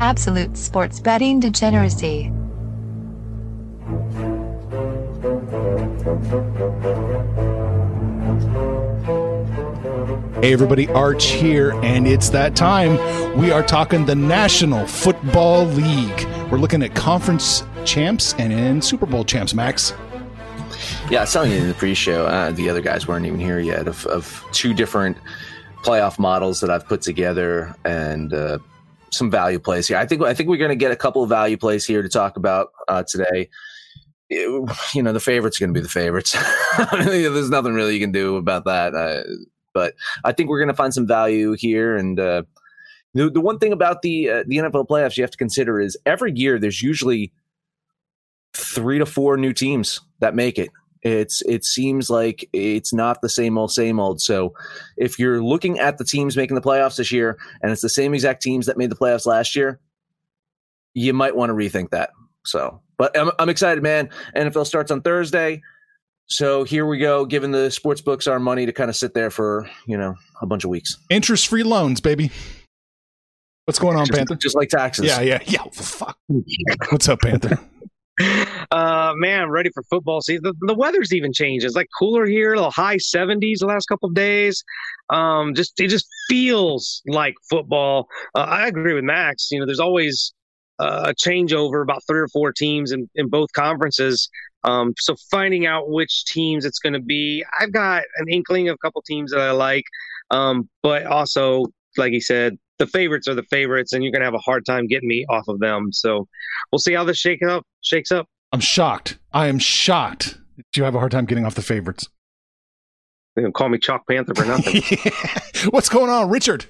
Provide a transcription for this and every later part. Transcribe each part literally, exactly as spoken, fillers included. Absolute sports betting degeneracy. Hey everybody, Arch here, and it's that time. We are talking the National Football League. We're looking at conference champs and in Super Bowl champs, Max. Yeah, I was telling you in the pre-show, uh, the other guys weren't even here yet, of, of two different playoff models that I've put together, and uh some value plays here. I think I think we're going to get a couple of value plays here to talk about uh, today. It, you know, the favorites are going to be the favorites. There's nothing really you can do about that. Uh, but I think we're going to find some value here. And uh, the the one thing about the uh, the N F L playoffs you have to consider is every year there's usually three to four new teams that make it. It's it seems like it's not the same old, same old. So if you're looking at the teams making the playoffs this year and it's the same exact teams that made the playoffs last year, you might want to rethink that. So, but I'm, I'm excited, man. N F L starts on Thursday. So here we go, giving the sports books our money to kind of sit there for, you know, a bunch of weeks. Interest-free loans, baby. What's going on, just, Panther? Just like taxes. Yeah, yeah, yeah. Fuck. What's up, Panther? Uh, man, I'm ready for football season. The, the weather's even changed. It's like cooler here, the high seventies the last couple of days. Um, just it just feels like football. Uh, I agree with Max. You know, there's always uh, a changeover about three or four teams in, in both conferences. Um, so finding out which teams it's going to be, I've got an inkling of a couple teams that I like. Um, but also, like he said, the favorites are the favorites, and you're going to have a hard time getting me off of them. So we'll see how this shake up, shakes up. I'm shocked. I am shocked that you have a hard time getting off the favorites. They're going to call me Chalk Panther for nothing. Yeah. What's going on, Richard?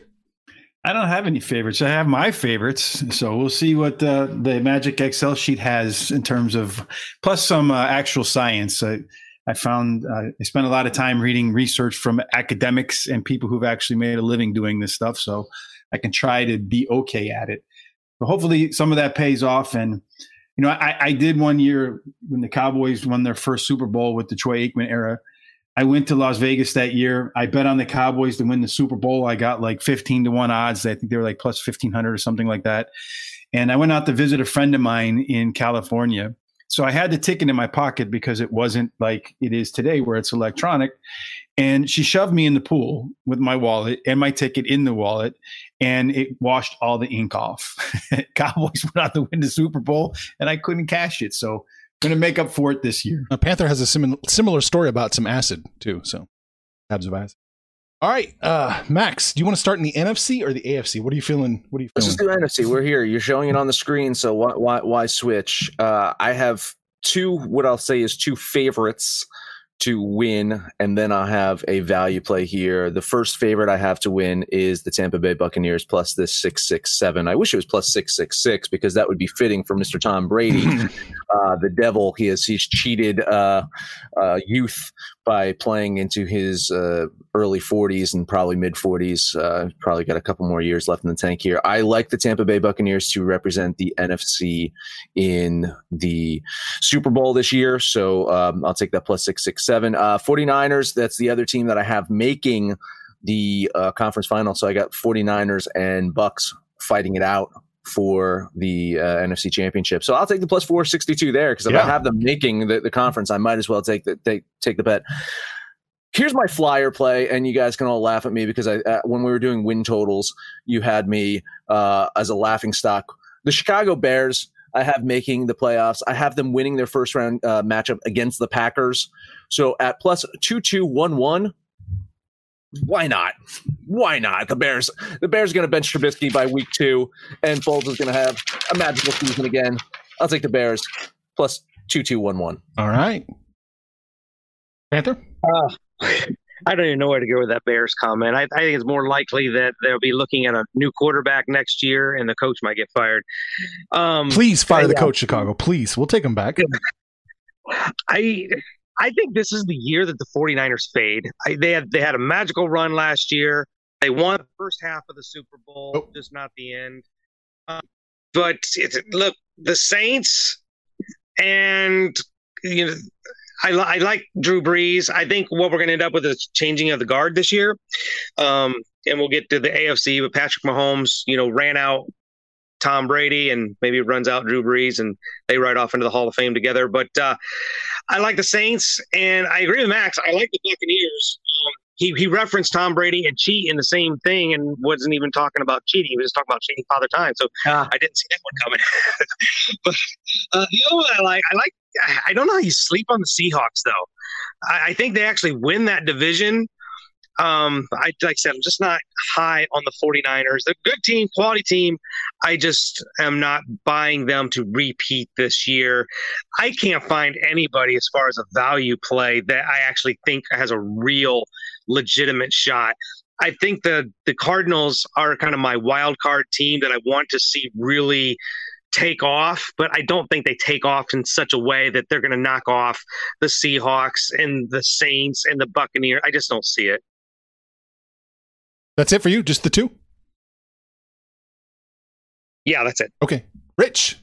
I don't have any favorites. I have my favorites. So we'll see what uh, the Magic Excel sheet has in terms of, plus some uh, actual science. I, I found uh, I spent a lot of time reading research from academics and people who've actually made a living doing this stuff. So I can try to be okay at it, but hopefully some of that pays off. And, you know, I, I did one year when the Cowboys won their first Super Bowl with the Troy Aikman era. I went to Las Vegas that year. I bet on the Cowboys to win the Super Bowl. I got like fifteen to one odds. I think they were like plus fifteen hundred or something like that. And I went out to visit a friend of mine in California. So I had the ticket in my pocket because it wasn't like it is today where it's electronic. And she shoved me in the pool with my wallet and my ticket in the wallet, and it washed all the ink off. Cowboys went out to win the Super Bowl, and I couldn't cash it. So I'm going to make up for it this year. Now, Panther has a sim- similar story about some acid, too. So, abs of acid. All right, uh, Max, do you want to start in the N F C or the A F C? What are you feeling? What are you feeling? This is the N F C. We're here. You're showing it on the screen, so why, why, why switch? Uh, I have two, what I'll say is two favorites to win, and then I have a value play here. The first favorite I have to win is the Tampa Bay Buccaneers plus this six six seven. I wish it was plus six six six because that would be fitting for Mister Tom Brady. uh, the devil, he has he's cheated uh, uh, youth by playing into his uh, early forties and probably mid forties. Uh, probably got a couple more years left in the tank here. I like the Tampa Bay Buccaneers to represent the N F C in the Super Bowl this year. So um, I'll take that plus six six seven. Uh, 49ers, that's the other team that I have making the uh, conference final. So I got 49ers and Bucks fighting it out for the uh, N F C Championship. So I'll take the plus four sixty-two there because if yeah. I have them making the, the conference, I might as well take the take, take the bet. Here's my flyer play, and you guys can all laugh at me because I uh, when we were doing win totals, you had me uh, as a laughing stock. The Chicago Bears, I have making the playoffs. I have them winning their first round uh, matchup against the Packers. So at plus two two one one, why not? Why not? The Bears, the Bears are going to bench Trubisky by week two, and Foles is going to have a magical season again. I'll take the Bears plus two two one one. All right, Panther. Uh, I don't even know where to go with that Bears comment. I, I think it's more likely that they'll be looking at a new quarterback next year, and the coach might get fired. Um, Please fire I, the coach, uh, Chicago. Please, we'll take him back. I. I think this is the year that the 49ers fade. I, they had they had a magical run last year. They won the first half of the Super Bowl, oh. just not the end. Um, but it's, look, the Saints, and you know, I, I like Drew Brees. I think what we're going to end up with is changing of the guard this year, um, and we'll get to the A F C. But Patrick Mahomes, you know, ran out Tom Brady and maybe runs out Drew Brees, and they ride off into the Hall of Fame together. But uh, I like the Saints, and I agree with Max. I like the Buccaneers. Um, he he referenced Tom Brady and cheat in the same thing and wasn't even talking about cheating. He was just talking about cheating Father Time. So uh, I didn't see that one coming. but uh, the other one I like, I like, I don't know how you sleep on the Seahawks, though. I, I think they actually win that division. Um, I like I said, I'm just not high on the 49ers. They're a good team, quality team. I just am not buying them to repeat this year. I can't find anybody as far as a value play that I actually think has a real legitimate shot. I think the, the Cardinals are kind of my wild card team that I want to see really take off, but I don't think they take off in such a way that they're going to knock off the Seahawks and the Saints and the Buccaneers. I just don't see it. That's it for you? Just the two? Yeah, that's it. Okay. Rich.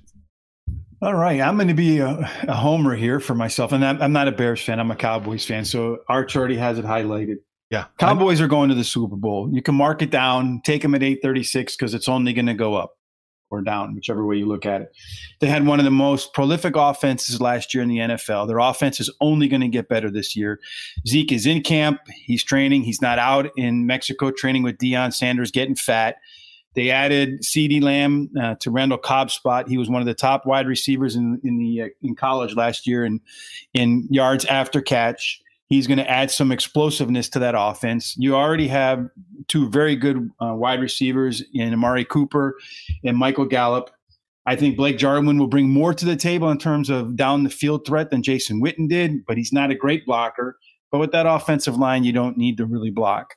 All right. I'm going to be a, a homer here for myself. And I'm, I'm not a Bears fan. I'm a Cowboys fan. So Arch already has it highlighted. Yeah. Cowboys I'm- are going to the Super Bowl. You can mark it down. Take them at eight thirty-six because it's only going to go up or down, whichever way you look at it. They had one of the most prolific offenses last year in the N F L. Their offense is only going to get better this year. Zeke is in camp. He's training. He's not out in Mexico training with Deion Sanders, getting fat. They added CeeDee Lamb uh, to Randall Cobb's spot. He was one of the top wide receivers in in the uh, in college last year in in yards after catch. He's going to add some explosiveness to that offense. You already have two very good uh, wide receivers in Amari Cooper and Michael Gallup. I think Blake Jarwin will bring more to the table in terms of down the field threat than Jason Witten did, but he's not a great blocker. But with that offensive line, you don't need to really block.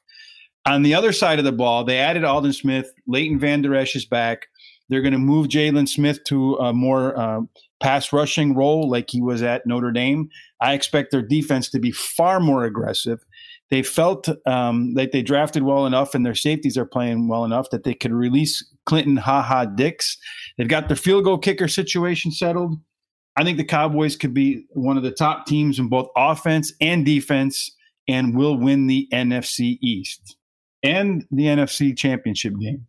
On the other side of the ball, they added Alden Smith. Leighton Van Der Esch is back. They're going to move Jalen Smith to a more uh, pass rushing role like he was at Notre Dame. I expect their defense to be far more aggressive. They felt um, that they drafted well enough and their safeties are playing well enough that they could release Clinton Ha-Ha Dix. They've got their field goal kicker situation settled. I think the Cowboys could be one of the top teams in both offense and defense and will win the N F C East and the N F C Championship game.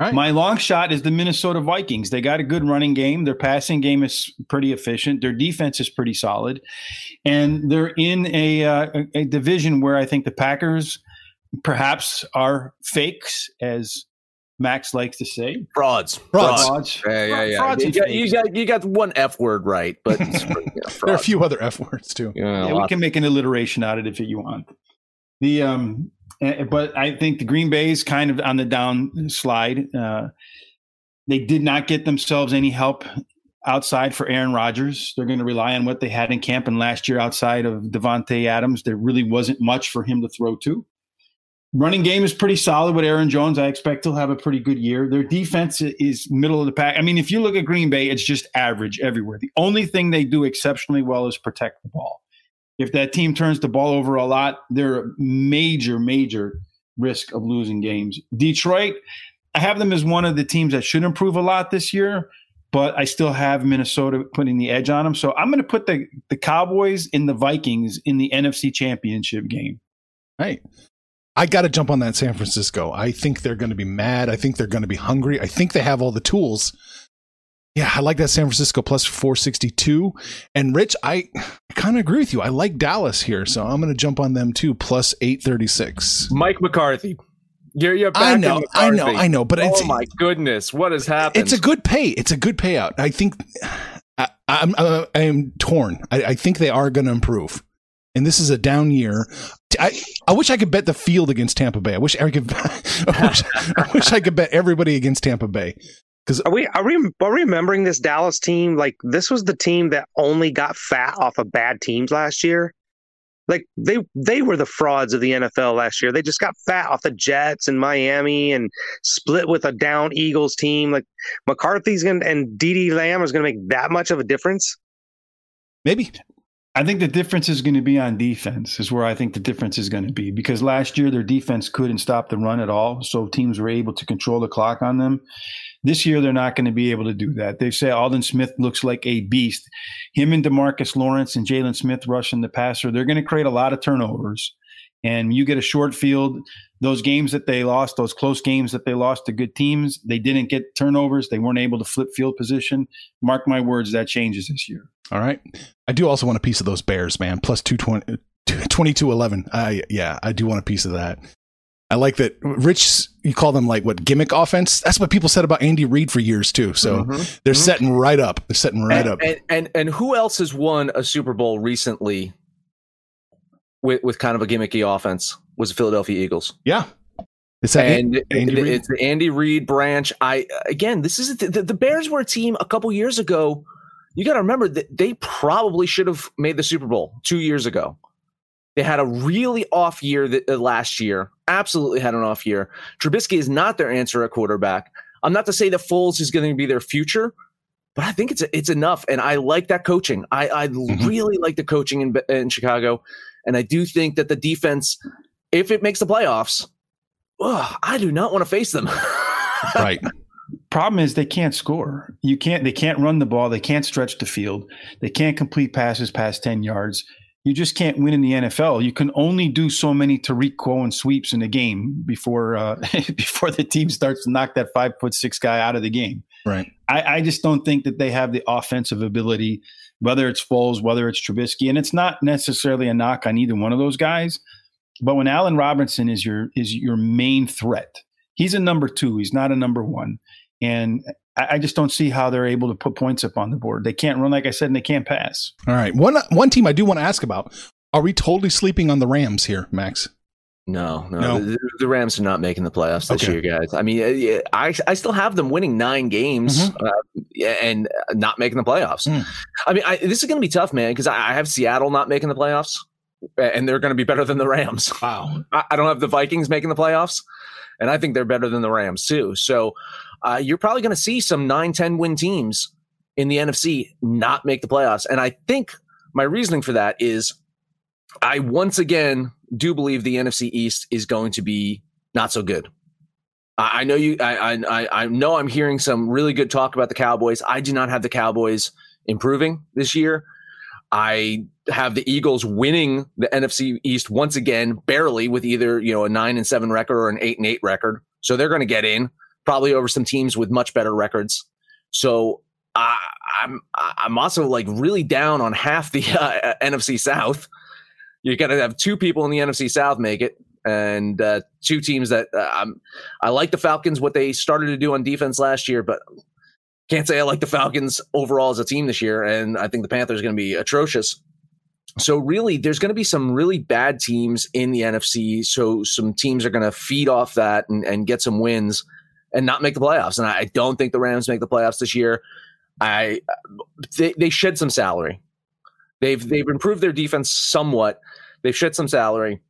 Right. My long shot is the Minnesota Vikings. They got a good running game. Their passing game is pretty efficient. Their defense is pretty solid. And they're in a, uh, a division where I think the Packers perhaps are fakes, as Max likes to say. Frauds. Frauds. Frauds. Yeah, yeah, yeah. Frauds you, got, you, got, you got one F word right, but it's pretty, yeah, there are a few other F words, too. Yeah, yeah, we can make an alliteration out of it if you want. The um. But I think the Green Bay is kind of on the downslide. Uh, they did not get themselves any help outside for Aaron Rodgers. They're going to rely on what they had in camp. And last year, outside of Devontae Adams, there really wasn't much for him to throw to. Running game is pretty solid with Aaron Jones. I expect he'll have a pretty good year. Their defense is middle of the pack. I mean, if you look at Green Bay, it's just average everywhere. The only thing they do exceptionally well is protect the ball. If that team turns the ball over a lot, they're a major, major risk of losing games. Detroit, I have them as one of the teams that should improve a lot this year, but I still have Minnesota putting the edge on them. So I'm going to put the, the Cowboys and the Vikings in the N F C Championship game. Right. I got to jump on that San Francisco. I think they're going to be mad. I think they're going to be hungry. I think they have all the tools. Yeah, I like that San Francisco plus four sixty-two. And Rich, I, I kind of agree with you. I like Dallas here, so I'm going to jump on them too, plus eight thirty-six. Mike McCarthy. You're, you're back I know, in I know, I know. But oh, it's, my goodness, what has happened? It's a good pay. It's a good payout. I think I, I'm uh, I'm torn. I, I think they are going to improve. And this is a down year. I, I wish I could bet the field against Tampa Bay. I wish I could, I wish, I wish I could bet everybody against Tampa Bay. Because are we are we are remembering this Dallas team? Like, this was the team that only got fat off of bad teams last year. Like they they were the frauds of the N F L last year. They just got fat off the Jets and Miami and split with a down Eagles team. Like McCarthy's gonna and CeeDee Lamb is gonna make that much of a difference. Maybe. I think the difference is going to be on defense is where I think the difference is going to be, because last year their defense couldn't stop the run at all. So teams were able to control the clock on them. This year, they're not going to be able to do that. They say Alden Smith looks like a beast. Him and DeMarcus Lawrence and Jalen Smith rushing the passer. They're going to create a lot of turnovers, and you get a short field. Those games that they lost, those close games that they lost to good teams, they didn't get turnovers. They weren't able to flip field position. Mark my words, that changes this year. All right. I do also want a piece of those Bears, man. Plus two twenty, twenty-two eleven. I, yeah, I do want a piece of that. I like that. Rich, you call them like what, gimmick offense? That's what people said about Andy Reid for years too. So mm-hmm. they're mm-hmm. setting right up. They're setting right and, up. And, and and who else has won a Super Bowl recently with with kind of a gimmicky offense? Was the Philadelphia Eagles. Yeah. It's that and Andy, Andy it, Reid? It's the Andy Reid branch. I again, this is the, the Bears were a team a couple years ago. You got to remember that they probably should have made the Super Bowl two years ago. They had a really off year that, uh, last year. Absolutely had an off year. Trubisky is not their answer at quarterback. I'm not to say that Foles is going to be their future, but I think it's it's enough. And I like that coaching. I, I mm-hmm. really like the coaching in, in Chicago. And I do think that the defense, if it makes the playoffs, ugh, I do not want to face them. Right. Problem is they can't score. You can't. They can't run the ball. They can't stretch the field. They can't complete passes past ten yards. You just can't win in the N F L. You can only do so many Tariq Cohen sweeps in a game before uh, before the team starts to knock that five foot six guy out of the game. Right. I, I just don't think that they have the offensive ability, whether it's Foles, whether it's Trubisky, and it's not necessarily a knock on either one of those guys. But when Allen Robinson is your is your main threat, he's a number two. He's not a number one. And I just don't see how they're able to put points up on the board. They can't run, like I said, and they can't pass. All right. One one team I do want to ask about. Are we totally sleeping on the Rams here, Max? No, no. no? The, the Rams are not making the playoffs this okay. year, guys. I mean, I, I still have them winning nine games mm-hmm. uh, and not making the playoffs. Mm. I mean, I, this is going to be tough, man, because I have Seattle not making the playoffs, and they're going to be better than the Rams. Wow. I, I don't have the Vikings making the playoffs, and I think they're better than the Rams, too. So, Uh, you're probably going to see some nine, ten win teams in the N F C not make the playoffs. And I think my reasoning for that is I once again do believe the N F C East is going to be not so good. I, I know you. I, I I know I'm hearing some really good talk about the Cowboys. I do not have the Cowboys improving this year. I have the Eagles winning the N F C East once again, barely, with either, you know, a nine and seven record or an eight and eight record. So they're going to get in, probably over some teams with much better records. So uh, I'm I'm also like really down on half the uh, N F C South. You're going to have two people in the N F C South make it, and uh, two teams that uh, I'm, I like the Falcons, what they started to do on defense last year, but can't say I like the Falcons overall as a team this year, and I think the Panthers are going to be atrocious. So really, there's going to be some really bad teams in the N F C, so some teams are going to feed off that and, and get some wins and not make the playoffs. And I don't think the Rams make the playoffs this year. I they, they shed some salary. They've they've improved their defense somewhat. They've shed some salary.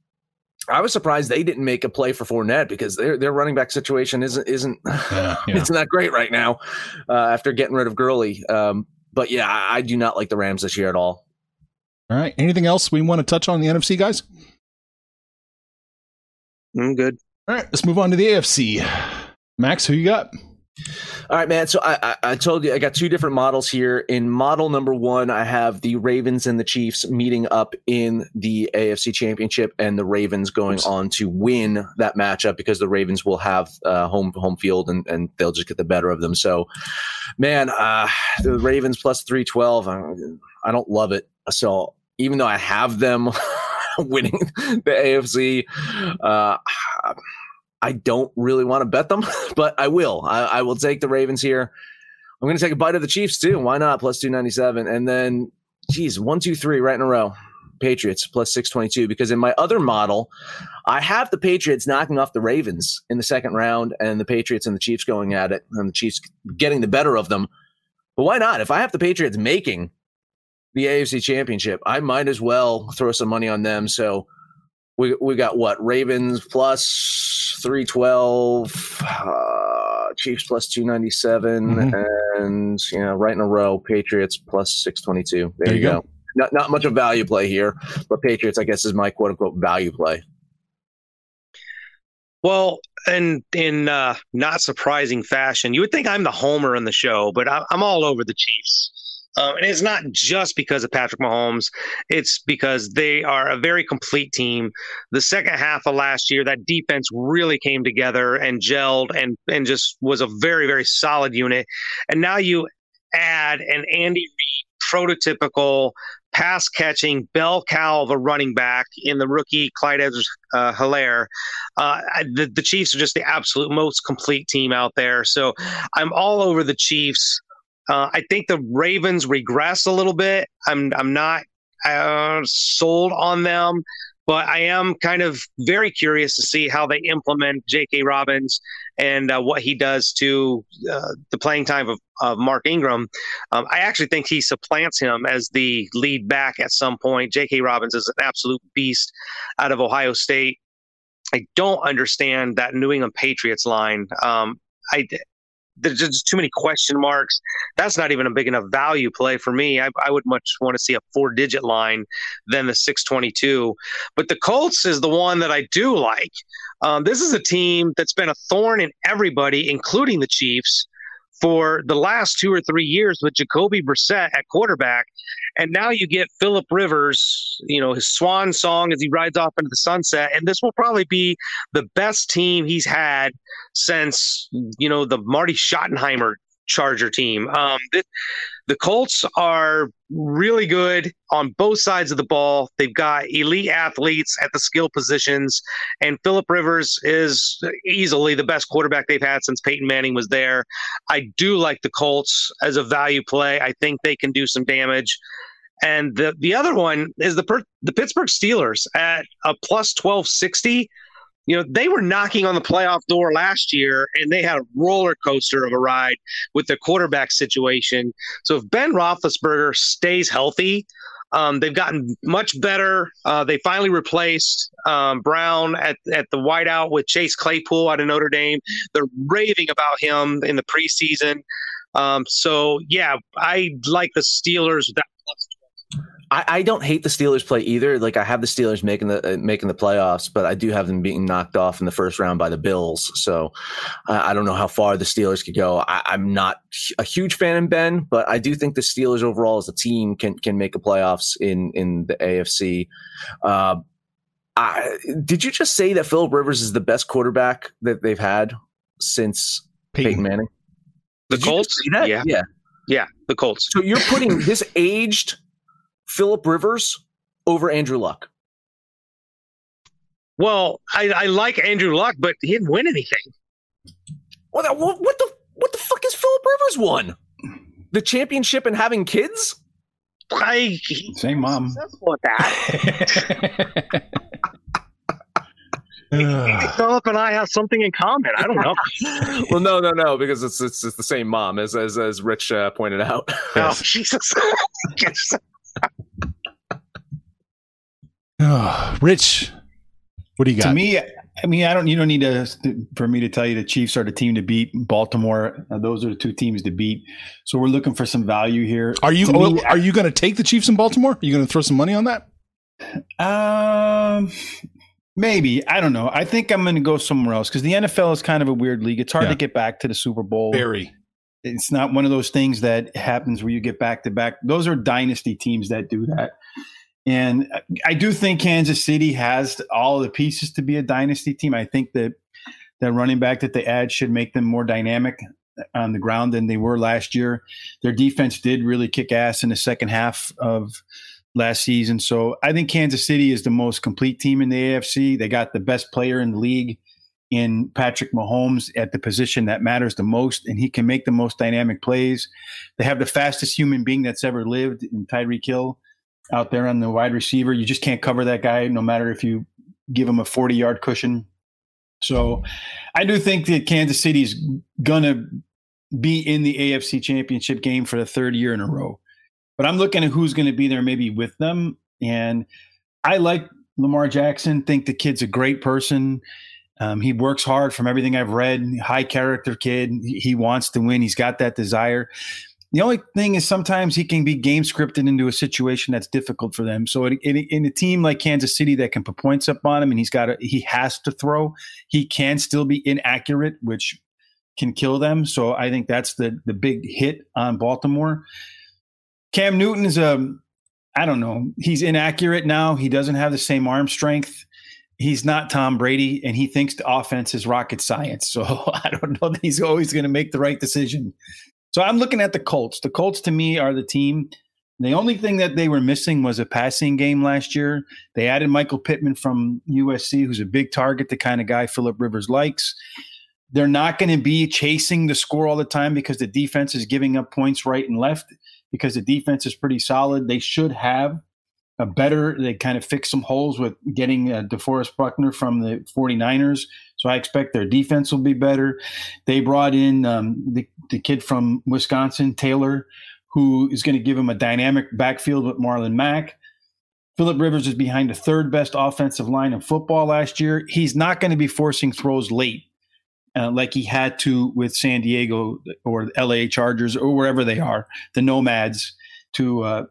I was surprised they didn't make a play for Fournette because their their running back situation isn't isn't yeah, yeah. it's not great right now uh, after getting rid of Gurley. Um, but yeah, I, I do not like the Rams this year at all. All right. Anything else we want to touch on in the N F C, guys? I'm good. All right. Let's move on to the A F C. Max, who you got? All right, man. So I, I, I told you I got two different models here. In model number one, I have the Ravens and the Chiefs meeting up in the A F C Championship, and the Ravens going Oops. on to win that matchup because the Ravens will have uh, home home field, and, and they'll just get the better of them. So, man, uh, the Ravens plus three twelve. I, I don't love it. So even though I have them winning the A F C, uh, I don't really want to bet them, but I will. I, I will take the Ravens here. I'm going to take a bite of the Chiefs too. Why not? Plus two ninety-seven. And then, geez, one, two, three right in a row. Patriots plus six twenty-two. Because in my other model, I have the Patriots knocking off the Ravens in the second round, and the Patriots and the Chiefs going at it, and the Chiefs getting the better of them. But why not? If I have the Patriots making the A F C Championship, I might as well throw some money on them. So we we got what? Ravens plus three twelve, uh, Chiefs plus two ninety-seven, mm-hmm. and you know, right in a row, Patriots plus six twenty-two. There, there you go. go. Not not much of value play here, but Patriots, I guess, is my quote unquote value play. Well, and in uh, not surprising fashion, you would think I'm the homer in the show, but I, I'm all over the Chiefs. Uh, and it's not just because of Patrick Mahomes. It's because they are a very complete team. The second half of last year, that defense really came together and gelled and, and just was a very, very solid unit. And now you add an Andy Reid prototypical pass-catching bell cow of a running back in the rookie Clyde Edwards-Helaire. Uh, the, the Chiefs are just the absolute most complete team out there. So I'm all over the Chiefs. Uh, I think the Ravens regress a little bit. I'm I'm not uh, sold on them, but I am kind of very curious to see how they implement J K. Dobbins and uh, what he does to uh, the playing time of, of Mark Ingram. Um, I actually think he supplants him as the lead back at some point. J K. Dobbins is an absolute beast out of Ohio State. I don't understand that New England Patriots line. Um, I There's just too many question marks. That's not even a big enough value play for me. I, I would much want to see a four-digit line than the six twenty-two. But the Colts is the one that I do like. Um, this is a team that's been a thorn in everybody, including the Chiefs, for the last two or three years with Jacoby Brissett at quarterback. And now you get Phillip Rivers, you know, his swan song as he rides off into the sunset. And this will probably be the best team he's had since, you know, the Marty Schottenheimer Charger team. Um, th- the Colts are really good on both sides of the ball. They've got elite athletes at the skill positions, and Phillip Rivers is easily the best quarterback they've had since Peyton Manning was there. I do like the Colts as a value play. I think they can do some damage. And the the other one is the per- the Pittsburgh Steelers at a plus twelve sixty. You know, they were knocking on the playoff door last year, and they had a roller coaster of a ride with the quarterback situation. So if Ben Roethlisberger stays healthy, um, they've gotten much better. Uh, they finally replaced um, Brown at, at the wideout with Chase Claypool out of Notre Dame. They're raving about him in the preseason. Um, so, yeah, I like the Steelers that plus I don't hate the Steelers play either. Like I have the Steelers making the uh, making the playoffs, but I do have them being knocked off in the first round by the Bills. So uh, I don't know how far the Steelers could go. I, I'm not a huge fan of Ben, but I do think the Steelers overall as a team can can make a playoffs in in the A F C. Uh, I, did you just say that Phillip Rivers is the best quarterback that they've had since Peyton, Peyton Manning? The did Colts? Yeah. yeah, yeah, the Colts. So you're putting this aged Phillip Rivers over Andrew Luck. Well, I, I like Andrew Luck, but he didn't win anything. Well, that, what, what the what the fuck is Phillip Rivers won? The championship and having kids? I same mom. Successful at that. Maybe Phillip and I have something in common. I don't know. Well, no, no, no, because it's it's, it's the same mom, as as, as Rich uh, pointed out. Oh, Jesus. Oh, Rich, what do you got? To me, I mean, I don't. You don't need to for me to tell you the Chiefs are the team to beat. Baltimore, uh, those are the two teams to beat. So we're looking for some value here. Are you oh, me, are you going to take the Chiefs in Baltimore? Are you going to throw some money on that? Um. Maybe. I don't know. I think I'm going to go somewhere else because the N F L is kind of a weird league. It's hard yeah. to get back to the Super Bowl. Very. It's not one of those things that happens where you get back to back. Those are dynasty teams that do that. And I do think Kansas City has all the pieces to be a dynasty team. I think that the running back that they add should make them more dynamic on the ground than they were last year. Their defense did really kick ass in the second half of last season. So I think Kansas City is the most complete team in the A F C. They got the best player in the league in Patrick Mahomes at the position that matters the most, and he can make the most dynamic plays. They have the fastest human being that's ever lived in Tyreek Hill out there on the wide receiver. You just can't cover that guy no matter if you give him a forty-yard cushion. So I do think that Kansas City's going to be in the A F C Championship game for the third year in a row. But I'm looking at who's going to be there maybe with them. And I like Lamar Jackson, think the kid's a great person. Um, he works hard from everything I've read, high character kid. He wants to win. He's got that desire. The only thing is sometimes he can be game scripted into a situation that's difficult for them. So in, in, in a team like Kansas City that can put points up on him and he's got a, he has to throw, he can still be inaccurate, which can kill them. So I think that's the the big hit on Baltimore. Cam Newton is a, I don't know, he's inaccurate now. He doesn't have the same arm strength. He's not Tom Brady, and he thinks the offense is rocket science. So I don't know that he's always going to make the right decision. So I'm looking at the Colts. The Colts, to me, are the team. The only thing that they were missing was a passing game last year. They added Michael Pittman from U S C, who's a big target, the kind of guy Phillip Rivers likes. They're not going to be chasing the score all the time because the defense is giving up points right and left. Because the defense is pretty solid, they should have a better. They kind of fix some holes with getting uh, DeForest Buckner from the forty-niners, so I expect their defense will be better. They brought in um, the, the kid from Wisconsin, Taylor, who is going to give him a dynamic backfield with Marlon Mack. Phillip Rivers is behind the third best offensive line in football last year. He's not going to be forcing throws late Uh, like he had to with San Diego or L A Chargers or wherever they are, the Nomads. To uh,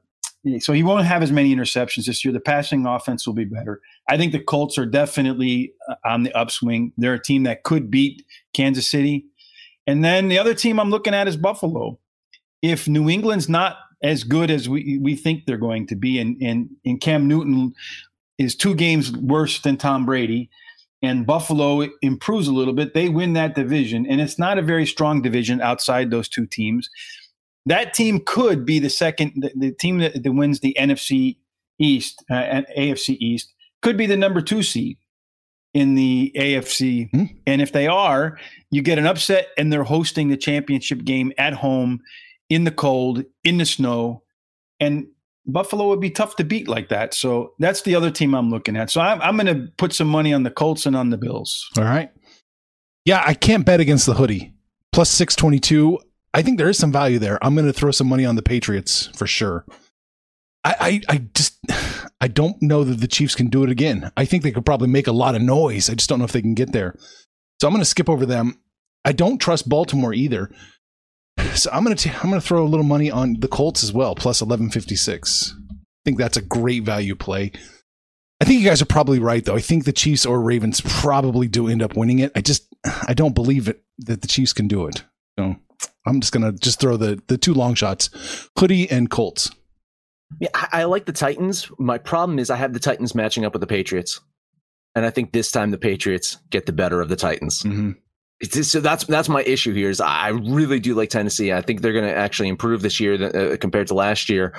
so he won't have as many interceptions this year. The passing offense will be better. I think the Colts are definitely on the upswing. They're a team that could beat Kansas City. And then the other team I'm looking at is Buffalo. If New England's not as good as we, we think they're going to be, and, and, and Cam Newton is two games worse than Tom Brady, and Buffalo improves a little bit, they win that division. And it's not a very strong division outside those two teams. That team could be the second, the, the team that, that wins the N F C East, uh, and A F C East, could be the number two seed in the A F C. Hmm. And if they are, you get an upset and they're hosting the championship game at home in the cold, in the snow. And Buffalo would be tough to beat like that. So that's the other team I'm looking at. So I'm, I'm going to put some money on the Colts and on the Bills. All right. Yeah, I can't bet against the hoodie. Plus six twenty-two. I think there is some value there. I'm going to throw some money on the Patriots for sure. I, I, I just, I don't know that the Chiefs can do it again. I think they could probably make a lot of noise. I just don't know if they can get there. So I'm going to skip over them. I don't trust Baltimore either. So I'm gonna t- I'm gonna throw a little money on the Colts as well, plus eleven fifty-six. I think that's a great value play. I think you guys are probably right though. I think the Chiefs or Ravens probably do end up winning it. I just I don't believe it that the Chiefs can do it. So I'm just gonna just throw the the two long shots, hoodie and Colts. Yeah, I, I like the Titans. My problem is I have the Titans matching up with the Patriots, and I think this time the Patriots get the better of the Titans. Mm-hmm. So that's that's my issue here is I really do like Tennessee. I think they're going to actually improve this year th- uh, compared to last year.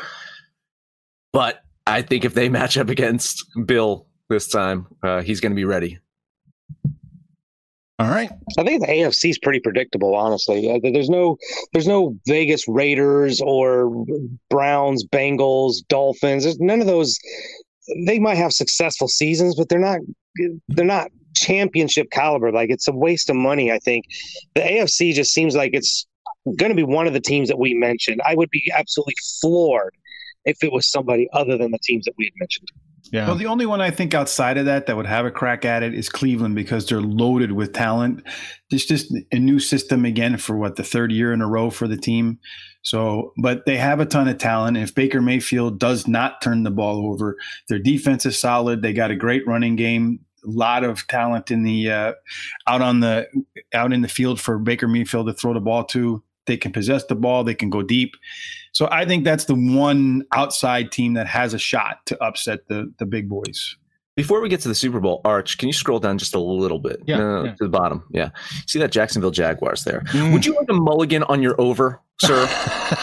But I think if they match up against Bill this time, uh, he's going to be ready. All right. I think the A F C is pretty predictable, honestly. There's no there's no Vegas Raiders or Browns, Bengals, Dolphins. There's none of those. They might have successful seasons, but they're not they're not championship caliber. Like, it's a waste of money. I think the A F C just seems like it's going to be one of the teams that we mentioned. I would be absolutely floored if it was somebody other than the teams that we had mentioned. Yeah. Well, the only one I think outside of that that would have a crack at it is Cleveland, because they're loaded with talent. It's just a new system again for what, the third year in a row for the team. So, but they have a ton of talent. If Baker Mayfield does not turn the ball over, their defense is solid. They got a great running game. A lot of talent in the uh, out on the out in the field for Baker Mayfield to throw the ball to. They can possess the ball. They can go deep. So I think that's the one outside team that has a shot to upset the the big boys. Before we get to the Super Bowl, Arch, can you scroll down just a little bit? Yeah, no, yeah. To the bottom. Yeah. See that Jacksonville Jaguars there. Mm. Would you like a mulligan on your over, sir?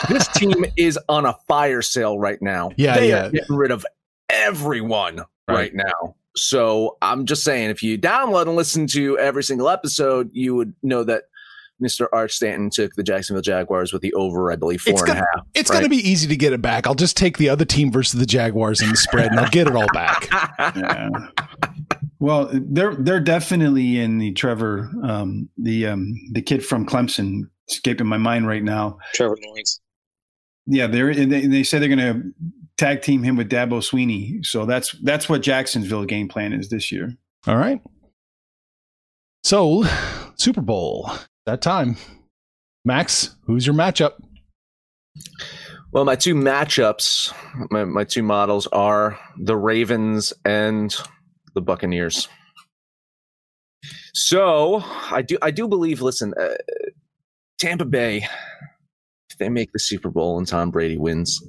This team is on a fire sale right now. Yeah, they yeah. are getting rid of everyone right, right now. So I'm just saying, if you download and listen to every single episode, you would know that Mister Arch Stanton took the Jacksonville Jaguars with the over, I believe, four it's gonna, and a half. It's right? going to be easy to get it back. I'll just take the other team versus the Jaguars in the spread, and I'll get it all back. Yeah. Well, they're they're definitely in the Trevor, um, the um, the kid from Clemson, escaping my mind right now. Trevor Lawrence. Yeah, they're, they they say they're going to tag team him with Dabo Sweeney. So that's that's what Jacksonville game plan is this year. All right. So, Super Bowl. That time. Max, who's your matchup? Well, my two matchups, my, my two models are the Ravens and the Buccaneers. So I do, I do believe, listen, uh, Tampa Bay, if they make the Super Bowl and Tom Brady wins,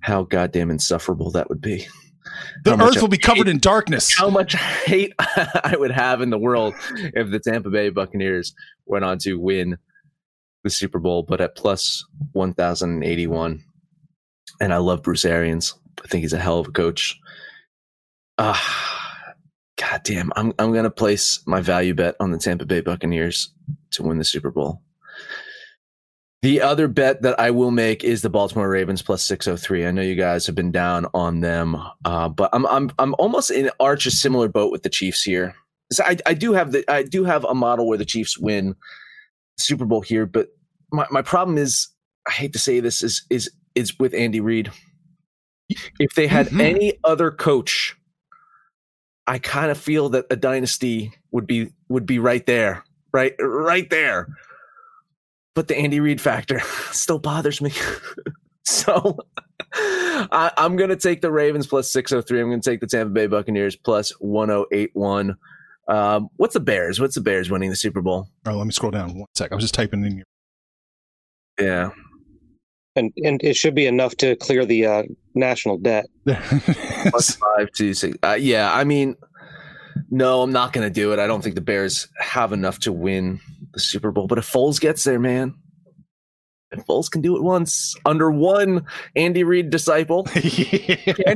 how goddamn insufferable that would be. The how earth will be covered hate, in darkness. How much hate I would have in the world if the Tampa Bay Buccaneers went on to win the Super Bowl, but at plus one thousand eighty-one. And I love Bruce Arians. I think he's a hell of a coach. Uh, God damn. I'm, I'm going to place my value bet on the Tampa Bay Buccaneers to win the Super Bowl. The other bet that I will make is the Baltimore Ravens plus six oh three. I know you guys have been down on them, uh, but I'm I'm I'm almost in Arch's similar boat with the Chiefs here. So I I do have the I do have a model where the Chiefs win Super Bowl here, but my, my problem is, I hate to say this, is is is with Andy Reid. If they had mm-hmm. any other coach, I kind of feel that a dynasty would be would be right there, right right there. But the Andy Reid factor still bothers me. So I, I'm going to take the Ravens plus six oh three. I'm going to take the Tampa Bay Buccaneers plus one oh eight one. Um, what's the Bears? What's the Bears winning the Super Bowl? Oh, let me scroll down one sec. I was just typing in your. Yeah. And and it should be enough to clear the uh, national debt. Plus five, two, six. Uh, yeah, I mean, no, I'm not going to do it. I don't think the Bears have enough to win the Super Bowl, but if Foles gets there, man, if Foles can do it once under one Andy Reid disciple, can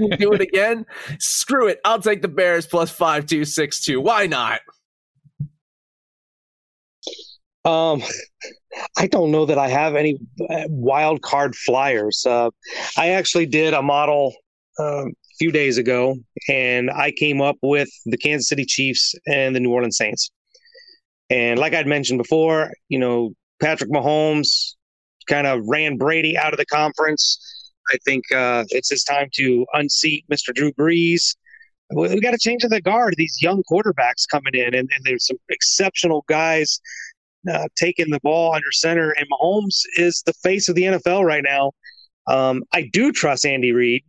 you do it again? Screw it. I'll take the Bears plus five, two, six, two. Why not? Um, I don't know that I have any wild card flyers. Uh, I actually did a model uh, a few days ago, and I came up with the Kansas City Chiefs and the New Orleans Saints. And like I'd mentioned before, you know, Patrick Mahomes kind of ran Brady out of the conference. I think uh, it's his time to unseat Mister Drew Brees. We've got to change the guard. These young quarterbacks coming in, and, and there's some exceptional guys uh, taking the ball under center. And Mahomes is the face of the N F L right now. Um, I do trust Andy Reid.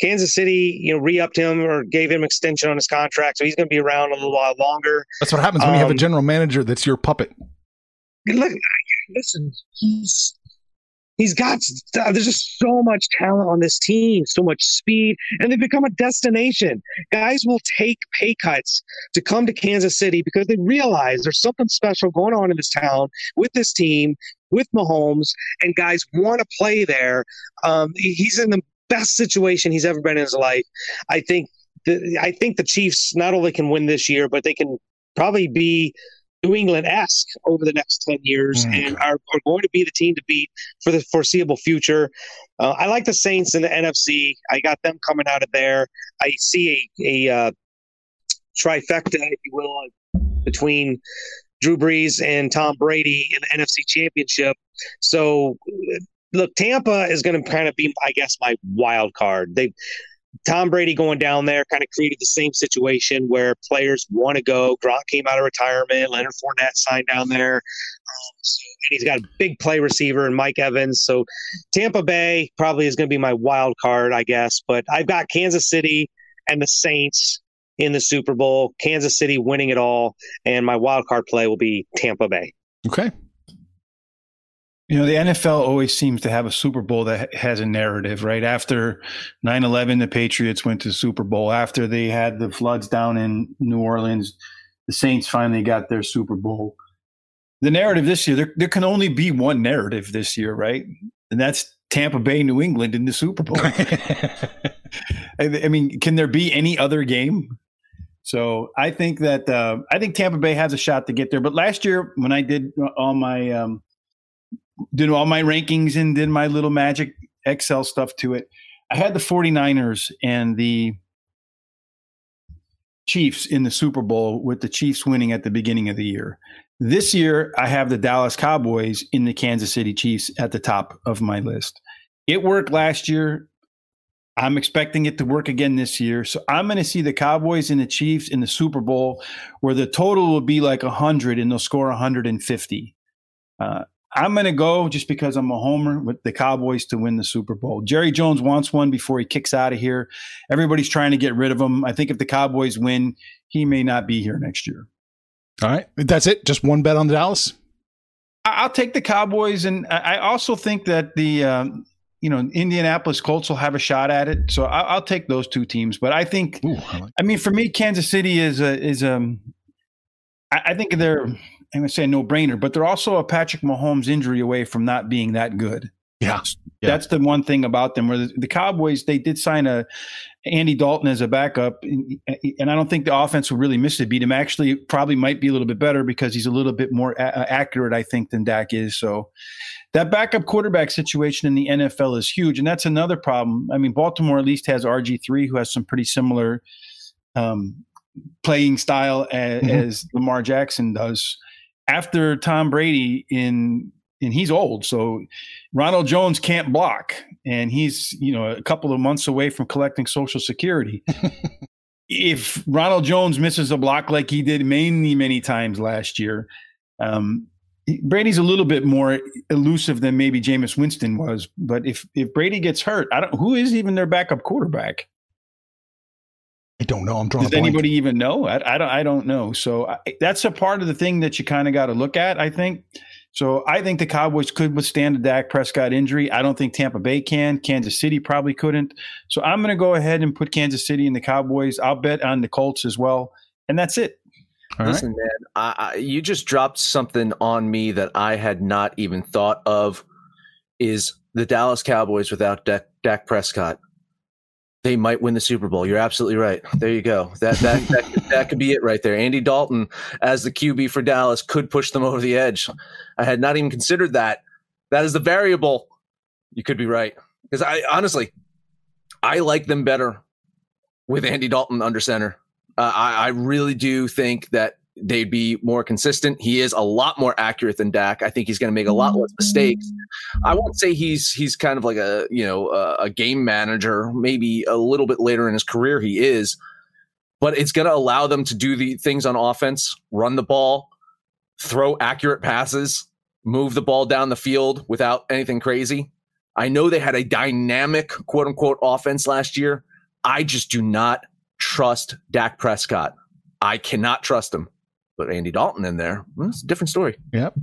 Kansas City, you know, re-upped him or gave him extension on his contract, so he's going to be around a little while longer. That's what happens when um, you have a general manager that's your puppet. Look, listen, he's he's got there's just so much talent on this team, so much speed, and they've become a destination. Guys will take pay cuts to come to Kansas City because they realize there's something special going on in this town with this team, with Mahomes, and guys want to play there. Um, he's in the best situation he's ever been in his life. I think the, I think the Chiefs not only can win this year, but they can probably be New England-esque over the next ten years mm. and are, are going to be the team to beat for the foreseeable future. Uh, I like the Saints in the N F C. I got them coming out of there. I see a, a uh, trifecta, if you will, between Drew Brees and Tom Brady in the N F C Championship. So, look, Tampa is going to kind of be, I guess, my wild card. They, Tom Brady going down there kind of created the same situation where players want to go. Gronk came out of retirement. Leonard Fournette signed down there. Um, so, and he's got a big play receiver in Mike Evans. So Tampa Bay probably is going to be my wild card, I guess. But I've got Kansas City and the Saints in the Super Bowl. Kansas City winning it all. And my wild card play will be Tampa Bay. Okay. You know, the N F L always seems to have a Super Bowl that has a narrative, right? After nine eleven, the Patriots went to the Super Bowl. After they had the floods down in New Orleans, the Saints finally got their Super Bowl. The narrative this year, there, there can only be one narrative this year, right? And that's Tampa Bay, New England in the Super Bowl. I, I mean, can there be any other game? So I think that uh, I think Tampa Bay has a shot to get there. But last year when I did all my um, – did all my rankings and did my little magic Excel stuff to it, I had the 49ers and the Chiefs in the Super Bowl with the Chiefs winning at the beginning of the year. This year, I have the Dallas Cowboys in the Kansas City Chiefs at the top of my list. It worked last year. I'm expecting it to work again this year. So I'm going to see the Cowboys and the Chiefs in the Super Bowl where the total will be like one hundred and they'll score one hundred fifty. Uh, I'm going to go, just because I'm a homer, with the Cowboys to win the Super Bowl. Jerry Jones wants one before he kicks out of here. Everybody's trying to get rid of him. I think if the Cowboys win, he may not be here next year. All right. That's it? Just one bet on the Dallas? I'll take the Cowboys, and I also think that the um, you know, Indianapolis Colts will have a shot at it. So I'll take those two teams. But I think, Ooh, I, like I mean, for me, Kansas City is a, is a – I think they're – I'm going to say a no-brainer, but they're also a Patrick Mahomes injury away from not being that good. Yeah. yeah. That's the one thing about them, where the, the Cowboys, they did sign a Andy Dalton as a backup, and, and I don't think the offense will really miss it. Beat him actually probably might be a little bit better because he's a little bit more a- accurate, I think, than Dak is. So that backup quarterback situation in the N F L is huge, and that's another problem. I mean, Baltimore at least has R G three, who has some pretty similar um, playing style as, mm-hmm. as Lamar Jackson does. After Tom Brady, in and he's old, so Ronald Jones can't block, and he's, you know, a couple of months away from collecting Social Security. If Ronald Jones misses a block like he did many, many times last year, um, Brady's a little bit more elusive than maybe Jameis Winston was. But if if Brady gets hurt, I don't who is even their backup quarterback? I don't know. I'm drawing. Does anybody even know? I, I don't. I don't know. So I, that's a part of the thing that you kind of got to look at, I think. So I think the Cowboys could withstand a Dak Prescott injury. I don't think Tampa Bay can. Kansas City probably couldn't. So I'm going to go ahead and put Kansas City and the Cowboys. I'll bet on the Colts as well, and that's it. All Listen, right. man, I, I, you just dropped something on me that I had not even thought of. Is the Dallas Cowboys without Dak, Dak Prescott? They might win the Super Bowl. You're absolutely right. There you go. That that that, that could be it right there. Andy Dalton as the Q B for Dallas could push them over the edge. I had not even considered that. That is the variable. You could be right. Because I honestly, I like them better with Andy Dalton under center. Uh, I, I really do think that they'd be more consistent. He is a lot more accurate than Dak. I think he's going to make a lot less mistakes. I won't say he's he's kind of like a, you know, a, a game manager. Maybe a little bit later in his career he is, but it's going to allow them to do the things on offense, run the ball, throw accurate passes, move the ball down the field without anything crazy. I know they had a dynamic, quote unquote, offense last year. I just do not trust Dak Prescott. I cannot trust him. But Andy Dalton in there, well, it's a different story. Yep.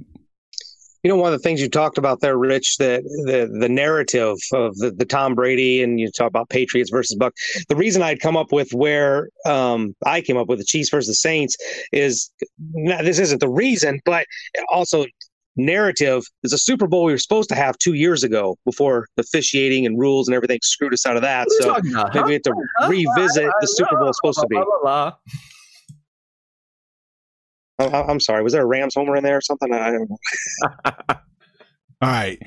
You know, one of the things you talked about there, Rich, that the the narrative of the, the Tom Brady, and you talk about Patriots versus Buck. The reason I'd come up with where um, I came up with the Chiefs versus the Saints is, now, this isn't the reason, but also narrative is a Super Bowl we were supposed to have two years ago before officiating and rules and everything screwed us out of that. So maybe huh? we have to huh? revisit huh? the Super Bowl it's supposed to be. Blah, blah, blah. I'm sorry. Was there a Rams homer in there or something? I don't know. All right.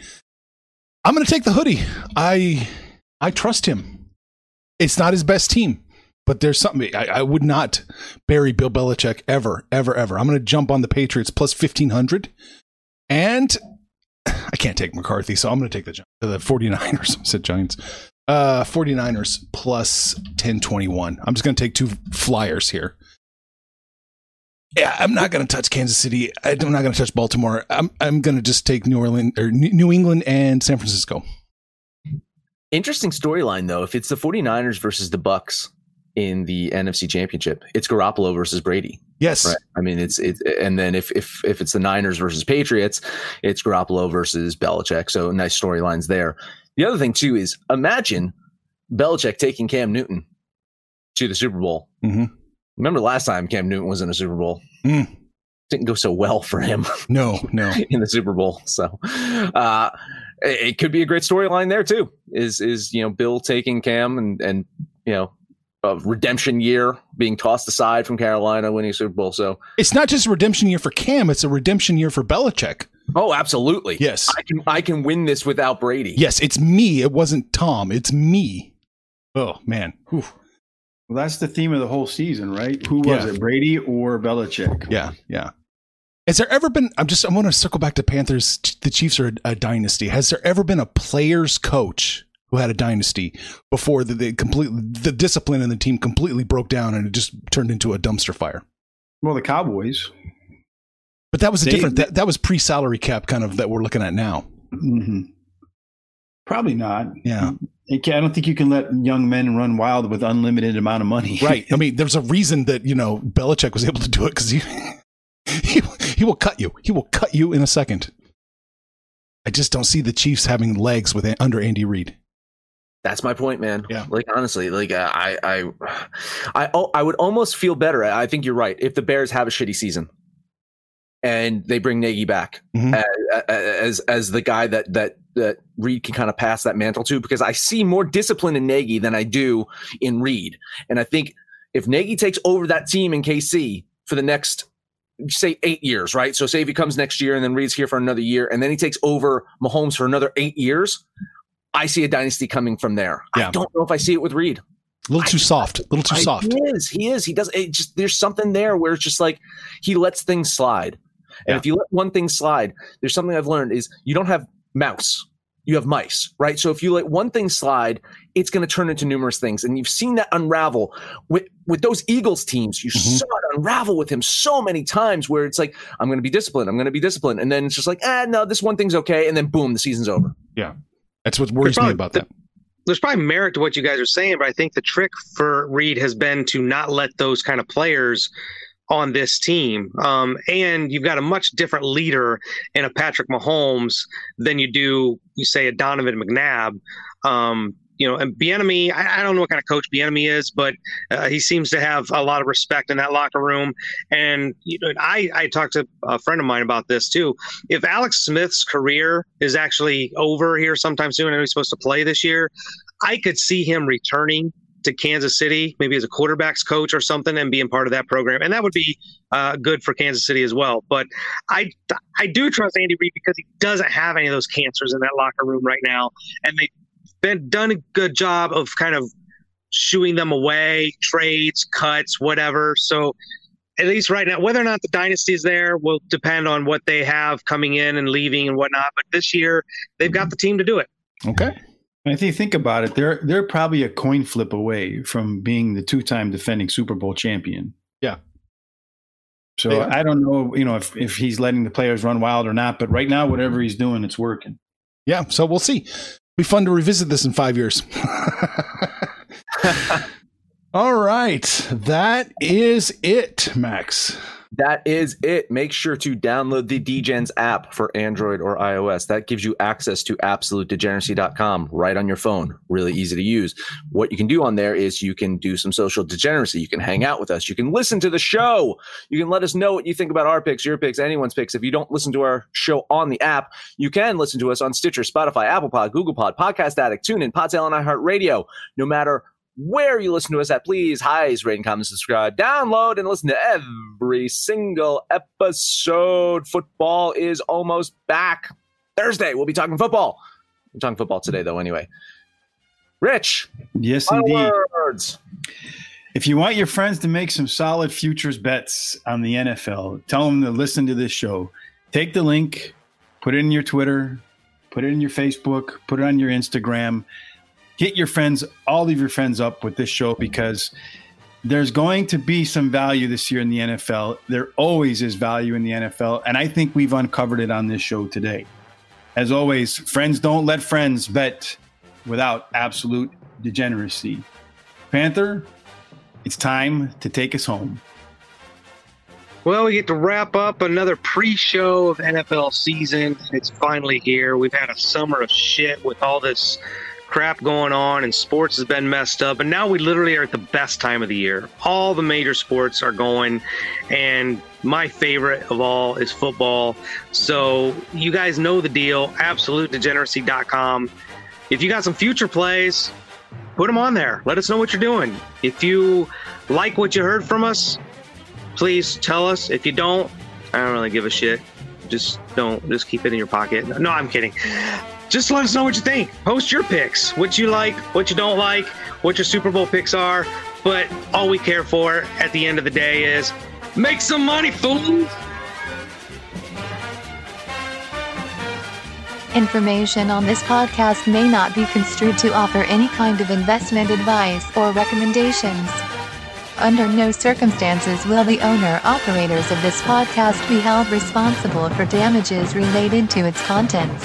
I'm going to take the hoodie. I I trust him. It's not his best team. But there's something, I, I would not bury Bill Belichick ever, ever, ever. I'm going to jump on the Patriots plus fifteen hundred. And I can't take McCarthy, so I'm going to take the, the 49ers. I said Giants. Uh, 49ers plus ten twenty-one. I'm just going to take two flyers here. Yeah, I'm not going to touch Kansas City. I'm not going to touch Baltimore. I'm I'm going to just take New Orleans or New England and San Francisco. Interesting storyline though. If it's the 49ers versus the Bucks in the N F C Championship, it's Garoppolo versus Brady. Yes, right? I mean it's it. And then if if if it's the Niners versus Patriots, it's Garoppolo versus Belichick. So nice storylines there. The other thing too is imagine Belichick taking Cam Newton to the Super Bowl. Mm-hmm. Remember last time Cam Newton was in a Super Bowl? Mm. Didn't go so well for him. No, no. In the Super Bowl. So uh, it could be a great storyline there too. Is, is you know, Bill taking Cam and, and you know, a redemption year, being tossed aside from Carolina, winning a Super Bowl. So it's not just a redemption year for Cam. It's a redemption year for Belichick. Oh, absolutely. Yes. I can, I can win this without Brady. Yes, it's me. It wasn't Tom. It's me. Oh, man. Whew. Well, that's the theme of the whole season, right? Who was yeah. it, Brady or Belichick? Yeah, yeah. Has there ever been? I'm just. I want to circle back to Panthers. The Chiefs are a, a dynasty. Has there ever been a player's coach who had a dynasty before the, the completely the discipline in the team completely broke down and it just turned into a dumpster fire? Well, the Cowboys. But that was a they, different. That, that was pre-salary cap kind of that we're looking at now. Mm-hmm. Probably not. Yeah. I don't think you can let young men run wild with unlimited amount of money. Right. I mean, there's a reason that, you know, Belichick was able to do it because he, he he will cut you. He will cut you in a second. I just don't see the Chiefs having legs with under Andy Reid. That's my point, man. Yeah. Like, honestly, like uh, I, I, I, oh, I would almost feel better. I think you're right. If the Bears have a shitty season and they bring Nagy back mm-hmm. as, as, as the guy that, that, that Reed can kind of pass that mantle to, because I see more discipline in Nagy than I do in Reed. And I think if Nagy takes over that team in K C for the next, say, eight years, right? So say if he comes next year and then Reed's here for another year and then he takes over Mahomes for another eight years, I see a dynasty coming from there. Yeah. I don't know if I see it with Reed. A little too I, soft, a little too I, soft. He is, he is, he does. It just, there's something there where it's just like he lets things slide. And yeah. if you let one thing slide, there's something I've learned is you don't have mouse. You have mice, right? So if you let one thing slide, it's going to turn into numerous things. And you've seen that unravel with, with those Eagles teams. You mm-hmm. saw it unravel with him so many times where it's like, I'm going to be disciplined. I'm going to be disciplined. And then it's just like, ah, no, this one thing's okay. And then boom, the season's over. Yeah. That's what worries probably, me about that. The, there's probably merit to what you guys are saying, but I think the trick for Reed has been to not let those kind of players on this team. Um, and you've got a much different leader in a Patrick Mahomes than you do, you say, a Donovan McNabb. Um, you know, and Bieniemy, I, I don't know what kind of coach Bieniemy is, but uh, he seems to have a lot of respect in that locker room. And you know, I, I talked to a friend of mine about this too. If Alex Smith's career is actually over here sometime soon, I know he's supposed to play this year, I could see him returning to Kansas City, maybe as a quarterback's coach or something, and being part of that program. And that would be uh, good for Kansas City as well. But I, I do trust Andy Reid because he doesn't have any of those cancers in that locker room right now. And they've been, done a good job of kind of shooing them away, trades, cuts, whatever. So at least right now, whether or not the dynasty is there will depend on what they have coming in and leaving and whatnot. But this year, they've got the team to do it. Okay. If you think about it, they're they're probably a coin flip away from being the two-time defending Super Bowl champion. Yeah. So yeah. I don't know, you know, if, if he's letting the players run wild or not, but right now, whatever he's doing, it's working. Yeah. So we'll see. Be fun to revisit this in five years. All right. That is it, Max. That is it. Make sure to download the DGens app for Android or iOS. That gives you access to absolute degeneracy dot com right on your phone. Really easy to use. What you can do on there is you can do some social degeneracy. You can hang out with us. You can listen to the show. You can let us know what you think about our picks, your picks, anyone's picks. If you don't listen to our show on the app, you can listen to us on Stitcher, Spotify, Apple Pod, Google Pod, Podcast Addict, TuneIn, Podtail, and iHeartRadio. No matter where you listen to us at, please, highs, rate, and comment, subscribe, download, and listen to every single episode. Football is almost back. Thursday, we'll be talking football. We're talking football today, though, anyway. Rich. Yes, indeed. Words. If you want your friends to make some solid futures bets on the N F L, tell them to listen to this show. Take the link, put it in your Twitter, put it in your Facebook, put it on your Instagram. Get your friends, all of your friends up with this show, because there's going to be some value this year in the N F L. There always is value in the N F L, and I think we've uncovered it on this show today. As always, friends don't let friends bet without absolute degeneracy. Panther, it's time to take us home. Well, we get to wrap up another pre-show of N F L season. It's finally here. We've had a summer of shit with all this crap going on, and sports has been messed up. And now we literally are at the best time of the year. All the major sports are going, and my favorite of all is football. So you guys know the deal, absolute degeneracy dot com. If you got some future plays, put them on there. Let us know what you're doing. If you like what you heard from us, please tell us. If you don't, I don't really give a shit. Just don't. Just keep it in your pocket. No, I'm kidding. Just let us know what you think. Post your picks, what you like, what you don't like, what your Super Bowl picks are. But all we care for at the end of the day is make some money, fools. Information on this podcast may not be construed to offer any kind of investment advice or recommendations. Under no circumstances will the owner-operators of this podcast be held responsible for damages related to its contents.